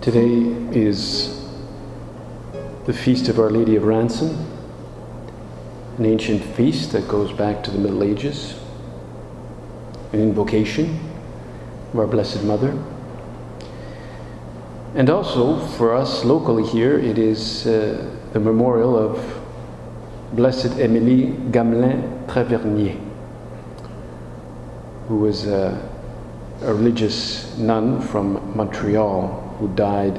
Today is the Feast of Our Lady of Ransom, an ancient feast that goes back to the Middle Ages, an invocation of our Blessed Mother. And also, for us locally here, it is the memorial of Blessed Emily Gamelin Travernier, who was a religious nun from Montreal, who died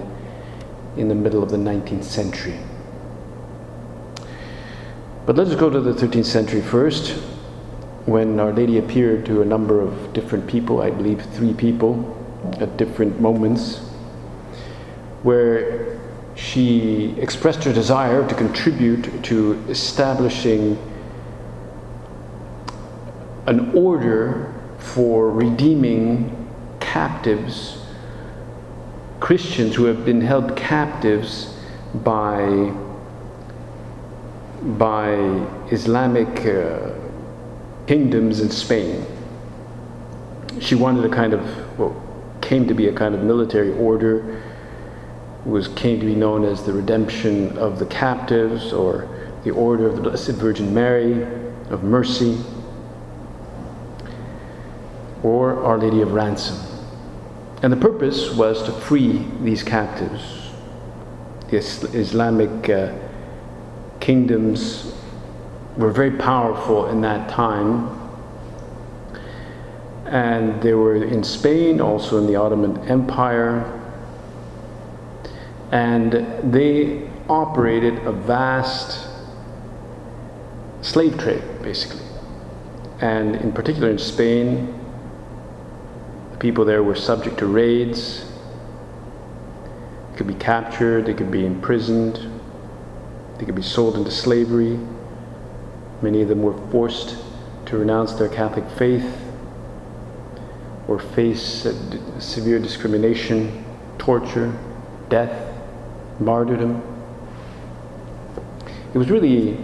in the middle of the 19th century. But let us go to the 13th century first, when Our Lady appeared to a number of different people, I believe three people, at different moments, where she expressed her desire to contribute to establishing an order for redeeming captives, Christians who have been held captives by Islamic kingdoms in Spain. She wanted a kind of, what came to be a kind of military order, came to be known as the Redemption of the Captives, or the Order of the Blessed Virgin Mary of Mercy, or Our Lady of Ransom. And the purpose was to free these captives, the Islamic kingdoms were very powerful in that time, and they were in Spain, also in the Ottoman Empire, and they operated a vast slave trade, basically, and in particular in Spain. People there were subject to raids, they could be captured, they could be imprisoned, they could be sold into slavery. Many of them were forced to renounce their Catholic faith or face severe discrimination, torture, death, martyrdom. It was really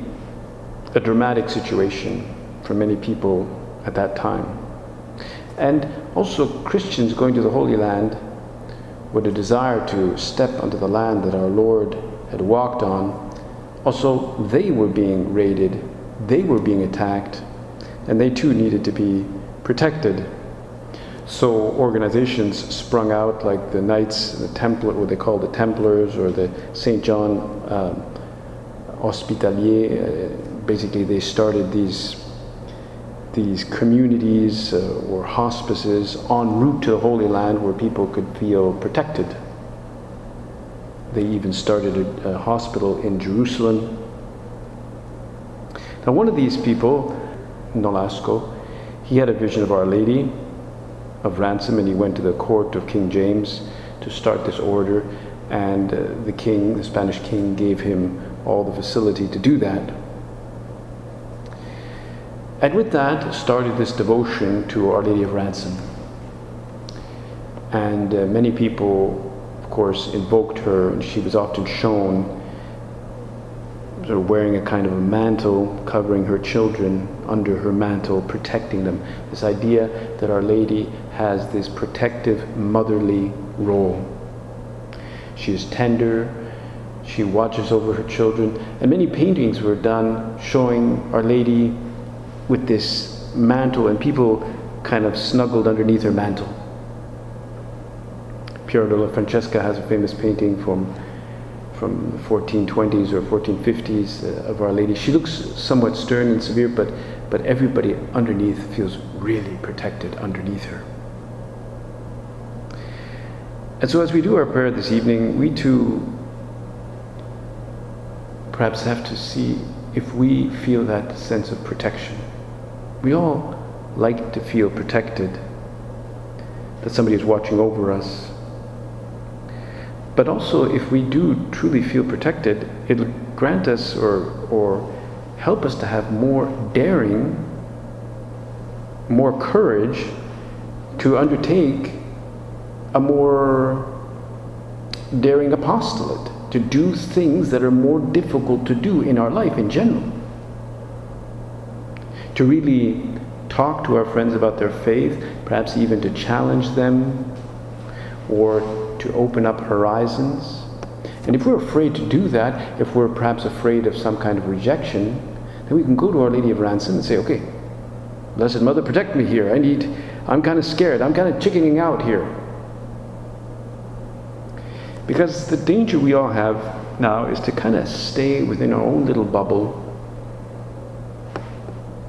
a dramatic situation for many people at that time. And also Christians going to the Holy Land with a desire to step onto the land that our Lord had walked on. Also, they were being raided, they were being attacked, and they too needed to be protected. So organizations sprung out like the Knights, what they called the Templars, or the St. John Hospitalier. Basically, they started these communities or hospices en route to the Holy Land where people could feel protected. They even started a hospital in Jerusalem. Now, one of these people, Nolasco, he had a vision of Our Lady of Ransom, and he went to the court of King James to start this order, and the Spanish king gave him all the facility to do that. And with that started this devotion to Our Lady of Ransom. And many people, of course, invoked her, and she was often shown sort of wearing a kind of a mantle, covering her children under her mantle, protecting them. This idea that Our Lady has this protective motherly role. She is tender, she watches over her children, and many paintings were done showing Our Lady with this mantle, and people kind of snuggled underneath her mantle. Piero della Francesca has a famous painting from the 1420s or 1450s of Our Lady. She looks somewhat stern and severe, but everybody underneath feels really protected underneath her. And so as we do our prayer this evening, we too perhaps have to see if we feel that sense of protection. We all like to feel protected. that somebody is watching over us. But also, if we do truly feel protected, it'll grant us or help us to have more daring, more courage to undertake a more daring apostolate, to do things that are more difficult to do in our life in general. To really talk to our friends about their faith, perhaps even to challenge them or to open up horizons. And if we're afraid to do that, if we're perhaps afraid of some kind of rejection, then we can go to Our Lady of Ransom and say, okay, Blessed Mother, protect me here. I'm kind of scared. I'm kind of chickening out here. Because the danger we all have now is to kind of stay within our own little bubble,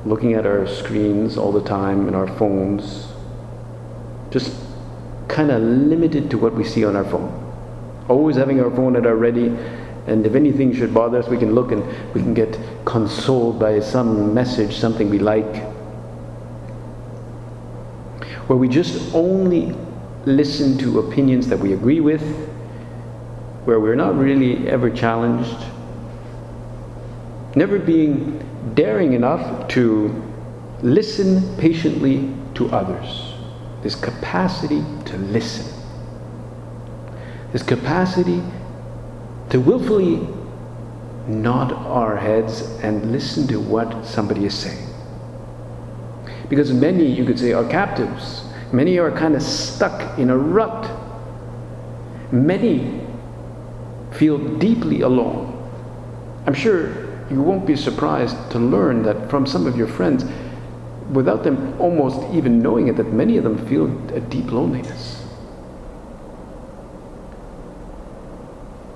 looking at our screens all the time and our phones, just kind of limited to what we see on our phone. Always having our phone at our ready, and if anything should bother us, we can look and we can get consoled by some message, something we like. Where we just only listen to opinions that we agree with, where we're not really ever challenged, never being daring enough to listen patiently to others. This capacity to listen. This capacity to willfully nod our heads and listen to what somebody is saying. Because many, you could say, are captives. Many are kind of stuck in a rut. Many feel deeply alone. I'm sure you won't be surprised to learn that from some of your friends, without them almost even knowing it, that many of them feel a deep loneliness.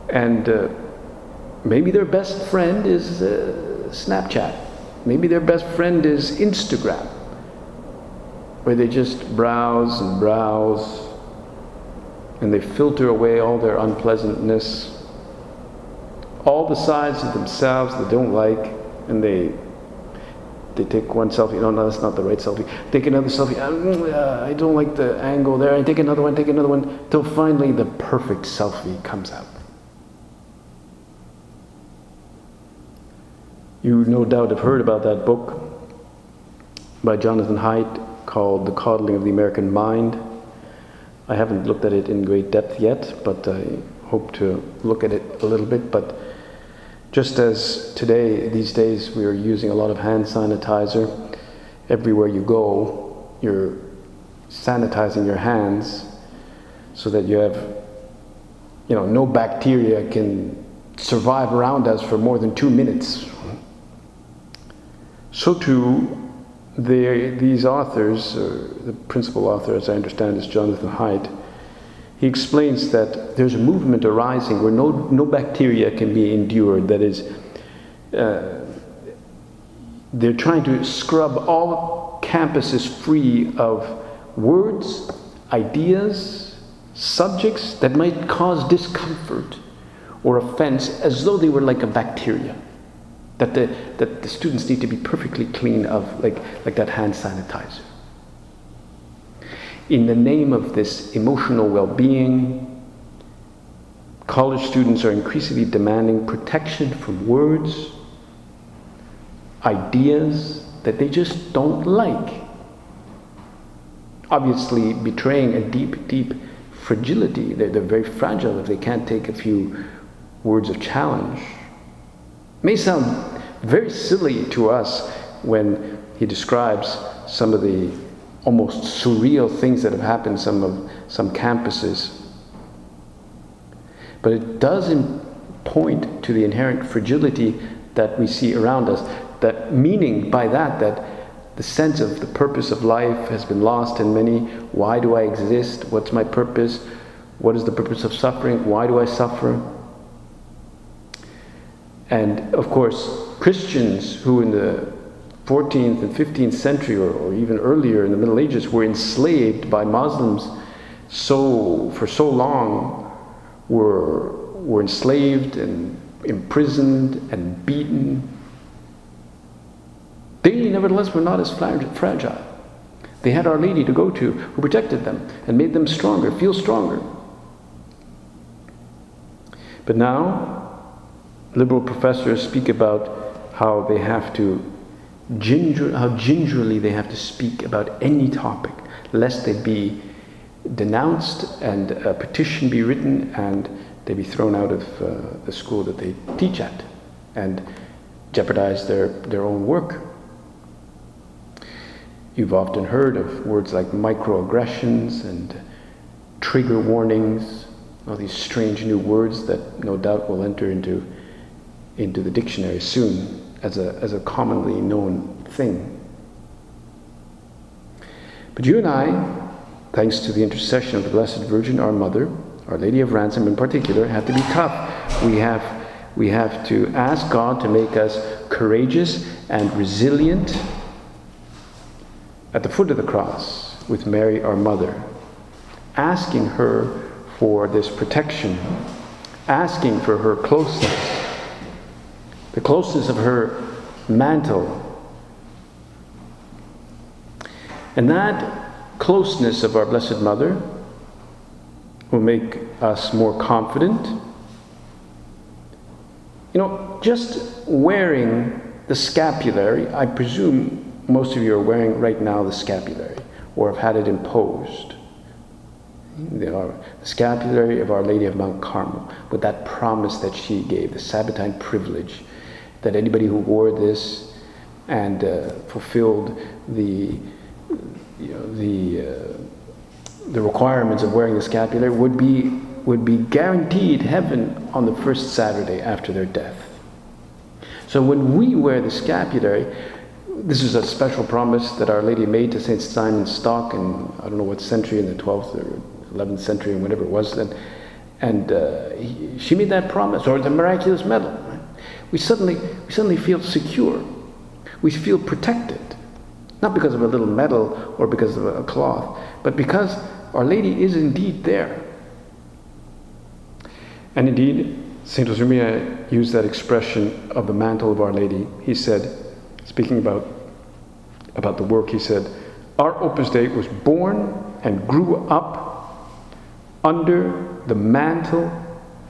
And maybe their best friend is Snapchat. Maybe their best friend is Instagram, where they just browse and browse, and they filter away all their unpleasantness, all the sides of themselves they don't like, and they take one selfie. No, that's not the right selfie. Take another selfie. I don't like the angle there. I take another one, till finally the perfect selfie comes out. You no doubt have heard about that book by Jonathan Haidt called The Coddling of the American Mind. I haven't looked at it in great depth yet, but I hope to look at it a little bit. But just as today, these days, we are using a lot of hand sanitizer. Everywhere you go, you're sanitizing your hands so that you have, no bacteria can survive around us for more than 2 minutes. So too, these authors, the principal author, as I understand, is Jonathan Haidt. He explains that there's a movement arising where no bacteria can be endured. That is, they're trying to scrub all campuses free of words, ideas, subjects that might cause discomfort or offense, as though they were like a bacteria that the students need to be perfectly clean of, like that hand sanitizer. In the name of this emotional well-being, college students are increasingly demanding protection from words, ideas that they just don't like, obviously betraying a deep, deep fragility. They're very fragile if they can't take a few words of challenge. May sound very silly to us when he describes some of the almost surreal things that have happened some campuses. But it does point to the inherent fragility that we see around us, that meaning by that the sense of the purpose of life has been lost in many. Why do I exist? What's my purpose? What is the purpose of suffering? Why do I suffer? And, of course, Christians who in the 14th and 15th century, or even earlier in the Middle Ages, were enslaved by Muslims for so long, were enslaved and imprisoned and beaten. They, nevertheless, were not as fragile. They had Our Lady to go to, who protected them and made them stronger, feel stronger. But now, liberal professors speak about how they have to how gingerly they have to speak about any topic, lest they be denounced and a petition be written and they be thrown out of the school that they teach at and jeopardize their own work. You've often heard of words like microaggressions and trigger warnings, all these strange new words that no doubt will enter into the dictionary soon as a commonly known thing. But you and I, thanks to the intercession of the Blessed Virgin, our Mother, Our Lady of Ransom in particular, have to be tough. We have to ask God to make us courageous and resilient at the foot of the cross with Mary, our Mother, asking her for this protection, asking for her closeness, the closeness of her mantle. And that closeness of our Blessed Mother will make us more confident. You know, just wearing the scapulary, I presume most of you are wearing right now the scapulary, or have had it imposed. The scapulary of Our Lady of Mount Carmel, with that promise that she gave, the Sabbatine privilege, that anybody who wore this and fulfilled the requirements of wearing the scapular would be guaranteed heaven on the first Saturday after their death. So when we wear the scapulary, this is a special promise that Our Lady made to St. Simon Stock in, I don't know what century, in the 12th or 11th century, and whatever it was then, and she made that promise, or the miraculous medal. Right? We suddenly feel secure. We feel protected. Not because of a little medal or because of a cloth, but because Our Lady is indeed there. And indeed, St. Josemaria used that expression of the mantle of Our Lady. He said, speaking about the work, he said, "Our Opus Dei was born and grew up under the mantle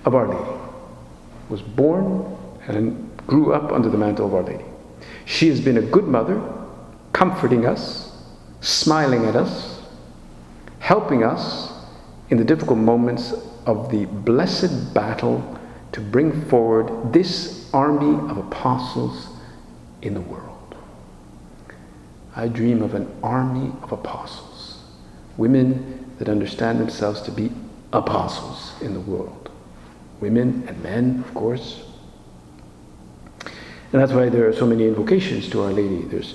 of Our Lady." Was born and grew up under the mantle of Our Lady. She has been a good mother, comforting us, smiling at us, helping us in the difficult moments of the blessed battle to bring forward this army of apostles in the world. I dream of an army of apostles, women that understand themselves to be apostles in the world, women and men, of course. And that's why there are so many invocations to Our Lady. There's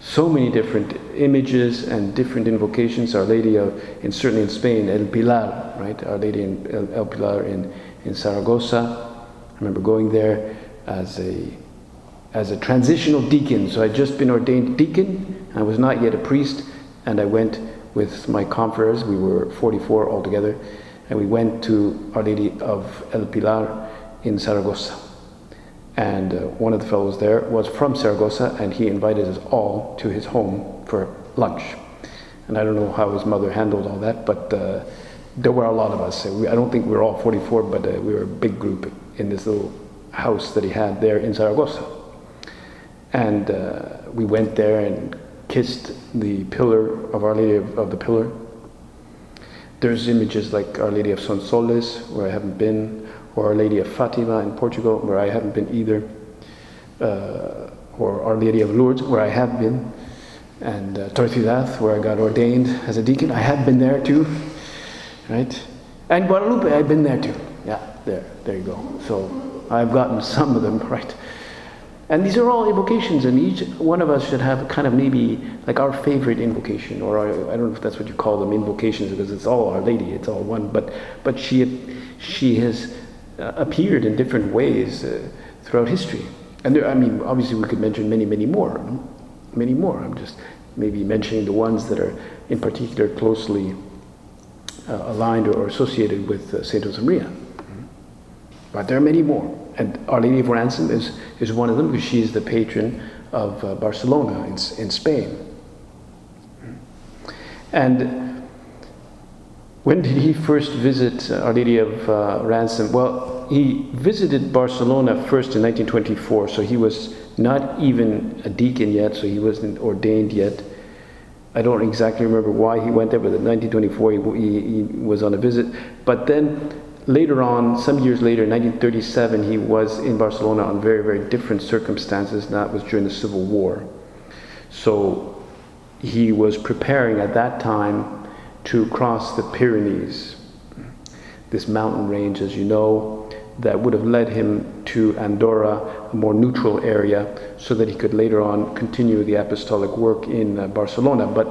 so many different images and different invocations. Our Lady of, and certainly in Spain, El Pilar, right? Our Lady in El Pilar in Zaragoza. I remember going there as a transitional deacon. So I'd just been ordained deacon. I was not yet a priest, and I went with my confreres. We were 44 altogether, and we went to Our Lady of El Pilar in Zaragoza. And one of the fellows there was from Zaragoza, and he invited us all to his home for lunch. And I don't know how his mother handled all that, but there were a lot of us. I don't think we were all 44, but we were a big group in this little house that he had there in Zaragoza. And we went there and kissed the pillar of Our Lady of the Pillar. There's images like Our Lady of Sonsoles, where I haven't been, or Our Lady of Fatima in Portugal, where I haven't been either, or Our Lady of Lourdes, where I have been, and Torquilath, where I got ordained as a deacon. I have been there too, right? And Guadalupe, I've been there too. Yeah, there you go. So I've gotten some of them right. And these are all invocations, and each one of us should have kind of maybe like our favorite invocation, or I don't know if that's what you call them, invocations, because it's all Our Lady, it's all one, but she has appeared in different ways throughout history. And there, I mean, obviously we could mention many, many more. Many more. I'm just maybe mentioning the ones that are in particular closely aligned or associated with St. Josemaria. But there are many more. And Our Lady of Ransom is one of them, because she is the patron of Barcelona in Spain. And when did he first visit Our Lady of Ransom? Well, he visited Barcelona first in 1924, so he was not even a deacon yet, so he wasn't ordained yet. I don't exactly remember why he went there, but in 1924 he was on a visit. But then later on, some years later, in 1937, he was in Barcelona on very, very different circumstances. That was during the Civil War. So he was preparing at that time to cross the Pyrenees, this mountain range, as you know, that would have led him to Andorra, a more neutral area, so that he could later on continue the apostolic work in Barcelona. But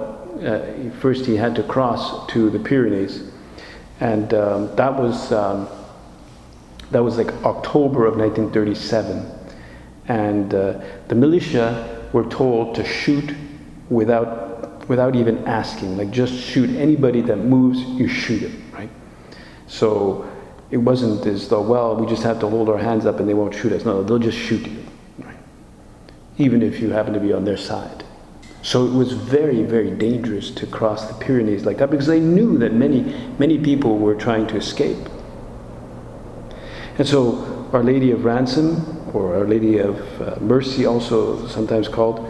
first he had to cross to the Pyrenees. And that was like October of 1937, and the militia were told to shoot without even asking, like just shoot anybody that moves, you shoot it, right? So it wasn't as though, well, we just have to hold our hands up and they won't shoot us. No, they'll just shoot you, right? Even if you happen to be on their side. So it was very, very dangerous to cross the Pyrenees like that, because they knew that many people were trying to escape. And so Our Lady of Ransom, or Our Lady of Mercy also sometimes called,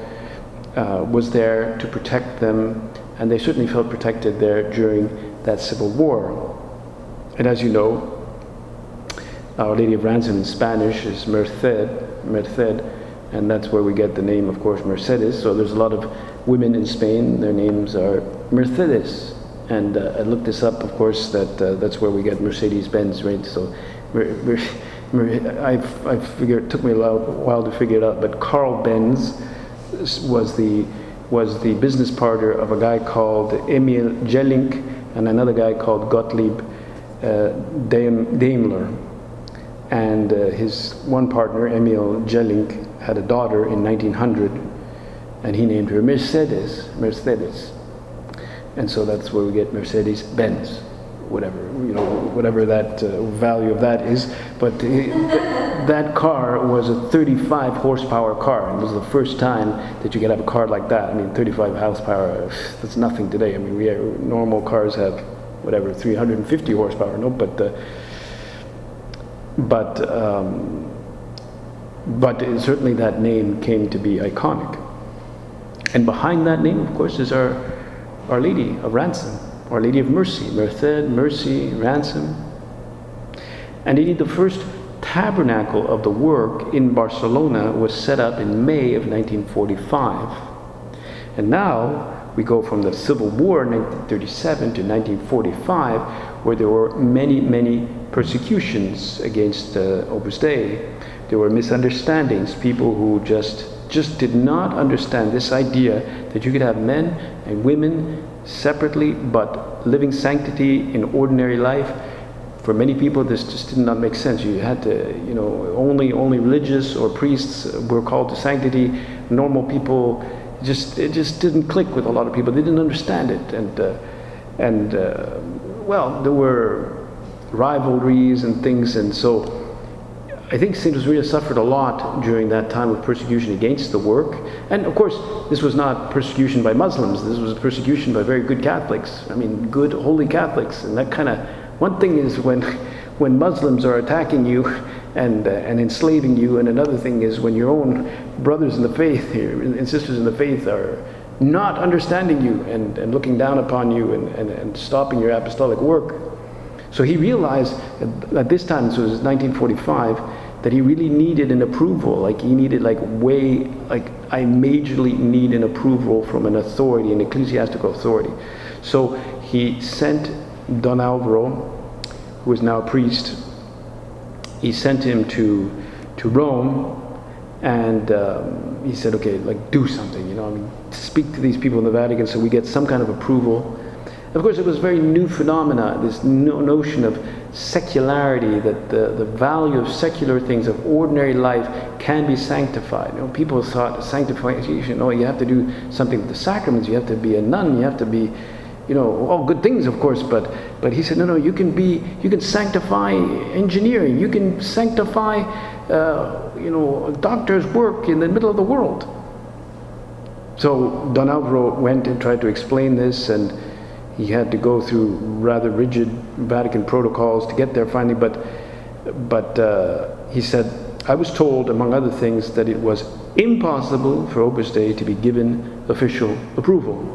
was there to protect them, and they certainly felt protected there during that Civil War. And as you know, Our Lady of Ransom in Spanish is Merced, and that's where we get the name, of course, Mercedes. So there's a lot of women in Spain, their names are Mercedes. And I looked this up, of course, that's where we get Mercedes-Benz, right? So I figured, it took me a while to figure it out, but Carl Benz was the business partner of a guy called Emil Jellink and another guy called Gottlieb Daimler. And his one partner, Emil Jellink, had a daughter in 1900, and he named her Mercedes. And so that's where we get Mercedes-Benz, whatever that value of that is. But that car was a 35 horsepower car. It was the first time that you could have a car like that. I mean, 35 horsepower, that's nothing today. I mean, normal cars have 350 horsepower. No, but certainly that name came to be iconic. And behind that name, of course, is Our Lady of Ransom, Our Lady of Mercy, Merced, Mercy, Ransom. And indeed, the first tabernacle of the work in Barcelona was set up in May of 1945. And now we go from the Civil War, 1937, to 1945, where there were many, many persecutions against Opus Dei. There were misunderstandings, people who just did not understand this idea that you could have men and women separately, but living sanctity in ordinary life. For many people, this just did not make sense. You had to, only religious or priests were called to sanctity. Normal people, it just didn't click with a lot of people. They didn't understand it, and there were rivalries and things, and so I think St. Josemaria suffered a lot during that time of persecution against the work. And of course, this was not persecution by Muslims, this was persecution by very good Catholics. I mean, good, holy Catholics. And that kind of, one thing is when Muslims are attacking you and enslaving you, and another thing is when your own brothers in the faith here, and sisters in the faith are not understanding you and looking down upon you and stopping your apostolic work. So he realized at this time, so it was 1945, that he really needed an approval. I majorly need an approval from an authority, an ecclesiastical authority. So he sent Don Alvaro, who is now a priest, he sent him to Rome, and he said, okay, do something, speak to these people in the Vatican so we get some kind of approval. Of course, it was a very new phenomena, this notion of secularity, that the value of secular things, of ordinary life, can be sanctified. People thought sanctification, you have to do something with the sacraments, you have to be a nun, you have to be, all good things, of course, but he said, no, you can sanctify engineering, you can sanctify, a doctor's work in the middle of the world. So Don Alvaro went and tried to explain this, and He had to go through rather rigid Vatican protocols to get there finally, but he said, I was told, among other things, that it was impossible for Opus Dei to be given official approval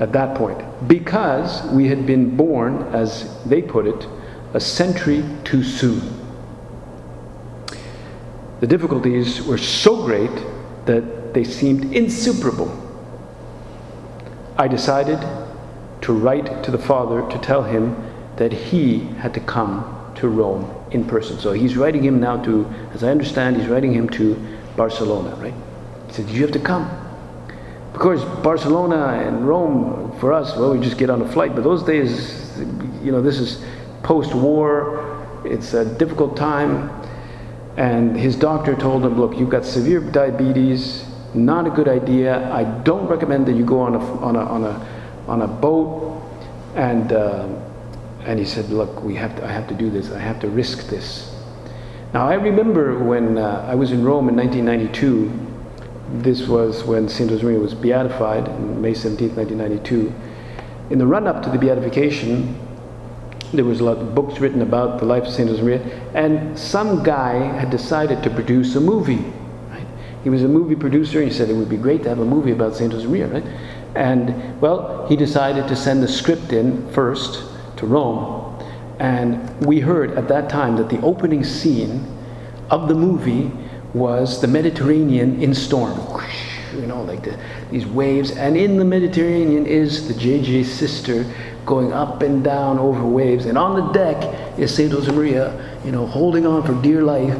at that point, because we had been born, as they put it, a century too soon. The difficulties were so great that they seemed insuperable. I decided to write to the Father to tell him that he had to come to Rome in person. So he's writing him now to, as I understand, he's writing him to Barcelona, right? He said, you have to come. Of course, Barcelona and Rome, for us, well, we just get on a flight, but those days, you know, this is post-war, it's a difficult time, and his doctor told him, look, you've got severe diabetes, not a good idea, I don't recommend that you go on a boat, and he said, look, I have to do this, I have to risk this. Now I remember when I was in Rome in 1992, this was when Saint Josemaria was beatified, on May 17, 1992. In the run-up to the beatification, there was a lot of books written about the life of Saint Josemaria, and some guy had decided to produce a movie. Right? He was a movie producer, and he said it would be great to have a movie about Saint Josemaria, right? And, well, he decided to send the script in first to Rome. And we heard at that time that the opening scene of the movie was the Mediterranean in storm. You know, like these waves. And in the Mediterranean is the JJ sister going up and down over waves. And on the deck is Saint Josemaria, you know, holding on for dear life,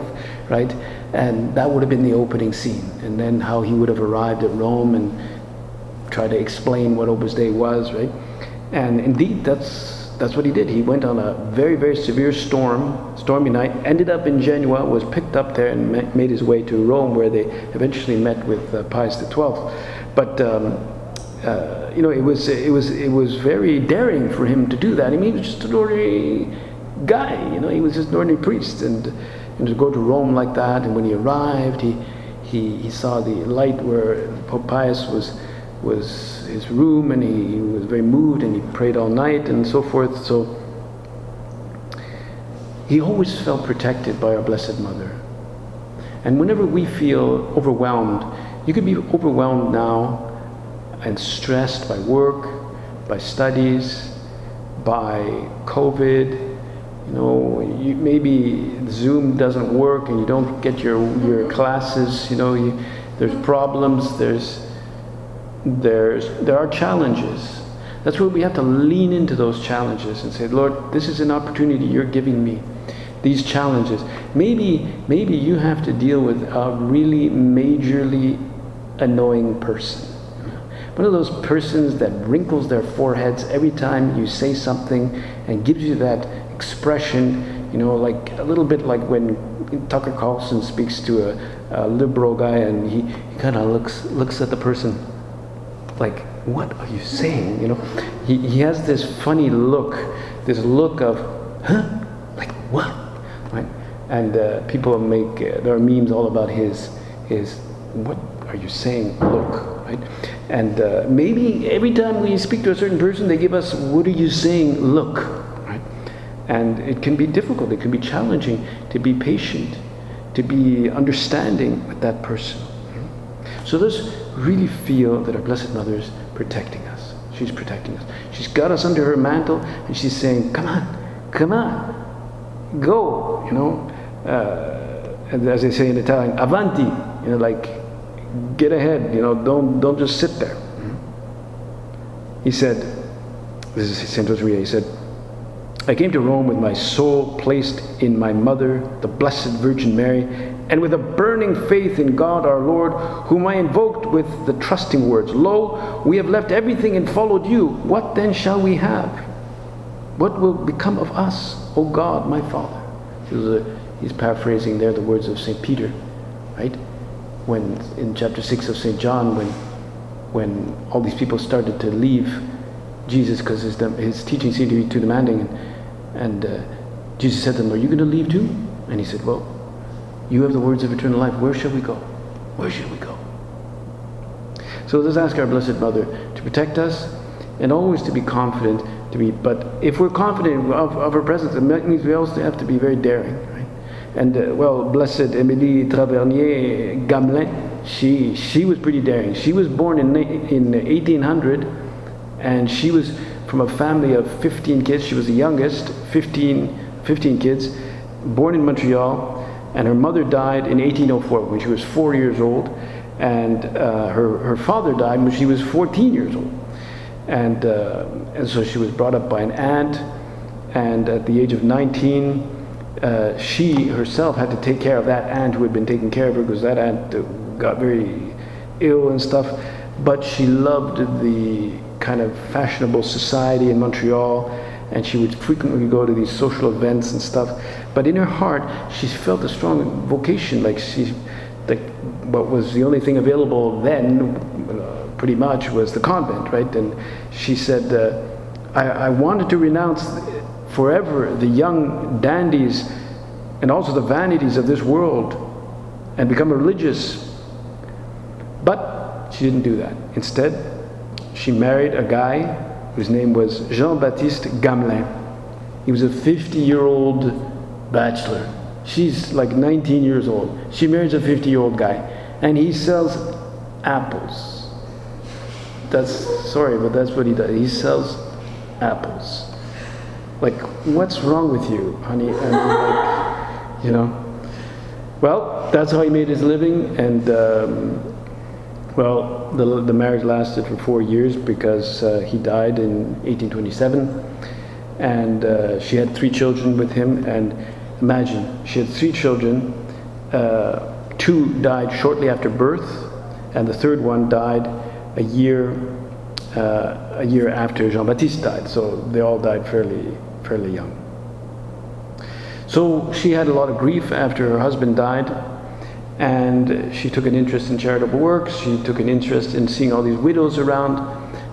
right? And that would have been the opening scene. And then how he would have arrived at Rome and try to explain what Opus Dei was, right? And indeed, that's what he did. He went on a very, very severe stormy night, ended up in Genoa, was picked up there and made his way to Rome, where they eventually met with Pius XII. But, you know, it was very daring for him to do that. I mean, he was just an ordinary guy, you know, he was just an ordinary priest. And to go to Rome like that, and when he arrived, he saw the light where Pope Pius was his room, and he was very moved, and he prayed all night and so forth. So he always felt protected by our Blessed Mother. And whenever we feel overwhelmed, you can be overwhelmed now and stressed by work, by studies, by COVID. You know, maybe Zoom doesn't work and you don't get your classes. You know, there's problems. There are challenges. That's where we have to lean into those challenges and say, Lord, this is an opportunity you're giving me, these challenges. Maybe you have to deal with a really majorly annoying person. One of those persons that wrinkles their foreheads every time you say something and gives you that expression, you know, like a little bit like when Tucker Carlson speaks to a liberal guy, and he kind of looks at the person like, what are you saying? You know, he has this funny look, this look of, huh? Like what? Right? And people make there are memes all about his what are you saying look, right? And maybe every time we speak to a certain person, they give us what are you saying look, right? And it can be difficult, it can be challenging to be patient, to be understanding with that person. So there's really feel that our Blessed Mother is protecting us. She's protecting us. She's got us under her mantle, and she's saying, come on, go, you know. And as they say in Italian, avanti, you know, like, get ahead, you know, don't just sit there. He said, this is Saint Josemaria, he said, I came to Rome with my soul placed in my mother, the Blessed Virgin Mary, and with a burning faith in God our Lord, whom I invoked with the trusting words, Lo, we have left everything and followed you. What then shall we have? What will become of us, O God, my Father? He's paraphrasing there the words of St. Peter, right? When in chapter 6 of St. John, when all these people started to leave Jesus because his teaching seemed to be too demanding, and Jesus said to them, are you going to leave too? And he said, well, you have the words of eternal life. Where shall we go? Where shall we go? So let's ask our Blessed Mother to protect us and always to be confident. But if we're confident of her presence, it means we also have to be very daring, right? And blessed Emily Travernier Gamelin, she was pretty daring. She was born in 1800, and she was from a family of 15 kids. She was the youngest, 15 kids, born in Montreal. And her mother died in 1804 when she was 4 years old, and her father died when she was 14 years old. And so she was brought up by an aunt, and at the age of 19, she herself had to take care of that aunt who had been taking care of her, because that aunt got very ill and stuff. But she loved the kind of fashionable society in Montreal, and she would frequently go to these social events and stuff. But in her heart, she felt a strong vocation, like what was the only thing available then, pretty much, was the convent, right? And she said, I wanted to renounce forever the young dandies and also the vanities of this world and become religious. But she didn't do that. Instead, she married a guy whose name was Jean-Baptiste Gamelin. He was a 50-year-old bachelor. She's like 19 years old. She marries a 50-year-old guy, and he sells apples. That's what he does. He sells apples. Like, what's wrong with you, honey? I mean, like, you know. Well, that's how he made his living, and the marriage lasted for 4 years because he died in 1827, and she had three children with him. And imagine, she had three children. Two died shortly after birth, and the third one died a year after Jean-Baptiste died, so they all died fairly young. So she had a lot of grief after her husband died, and she took an interest in charitable works. She took an interest in seeing all these widows around,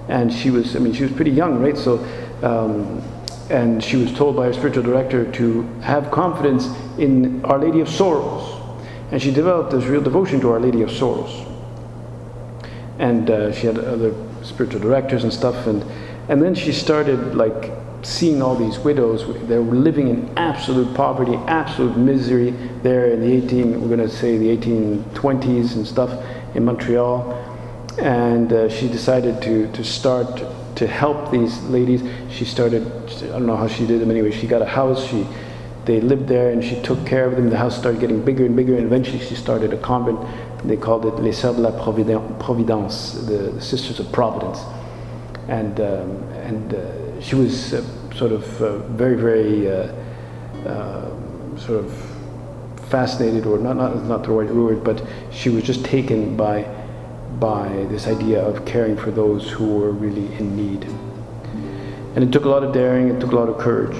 and she was pretty young, right? So, and she was told by her spiritual director to have confidence in Our Lady of Sorrows, and she developed this real devotion to Our Lady of Sorrows. And she had other spiritual directors and stuff, and then she started like seeing all these widows. They were living in absolute poverty, absolute misery there in the 1820s and stuff in Montreal. And she decided to start to help these ladies. She started, I don't know how she did them anyway, she got a house, they lived there, and she took care of them. The house started getting bigger and bigger, and eventually she started a convent. They called it Les Sœurs de la Providence, the Sisters of Providence. And she was very, very fascinated, or not the right word, but she was just taken by this idea of caring for those who were really in need. And it took a lot of daring, it took a lot of courage.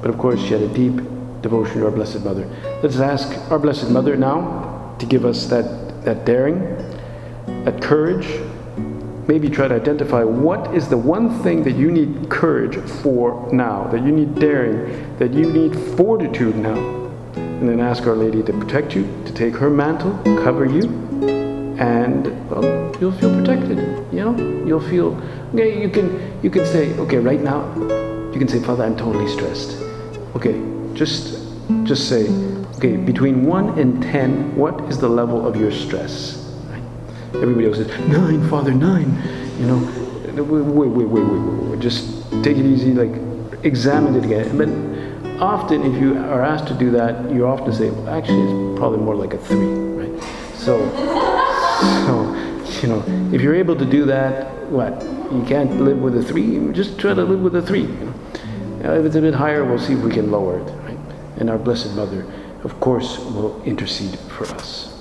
But of course, she had a deep devotion to Our Blessed Mother. Let's ask Our Blessed Mother now to give us that daring, that courage. Maybe try to identify what is the one thing that you need courage for now, that you need daring, that you need fortitude now. And then ask Our Lady to protect you, to take her mantle, cover you, and you'll feel protected. You know, you'll feel okay. You can say, okay, right now, you can say, Father, I'm totally stressed. Okay, just say, okay, between 1 and 10, what is the level of your stress? Right? Everybody else says, 9, Father, 9. You know, wait. Just take it easy, like, examine it again. But often, if you are asked to do that, you often say, well, actually, it's probably more like a 3, right? So, you know, if you're able to do that, what? You can't live with a 3? Just try to live with a 3. You know? If it's a bit higher, we'll see if we can lower it, right? And Our Blessed Mother, of course, will intercede for us.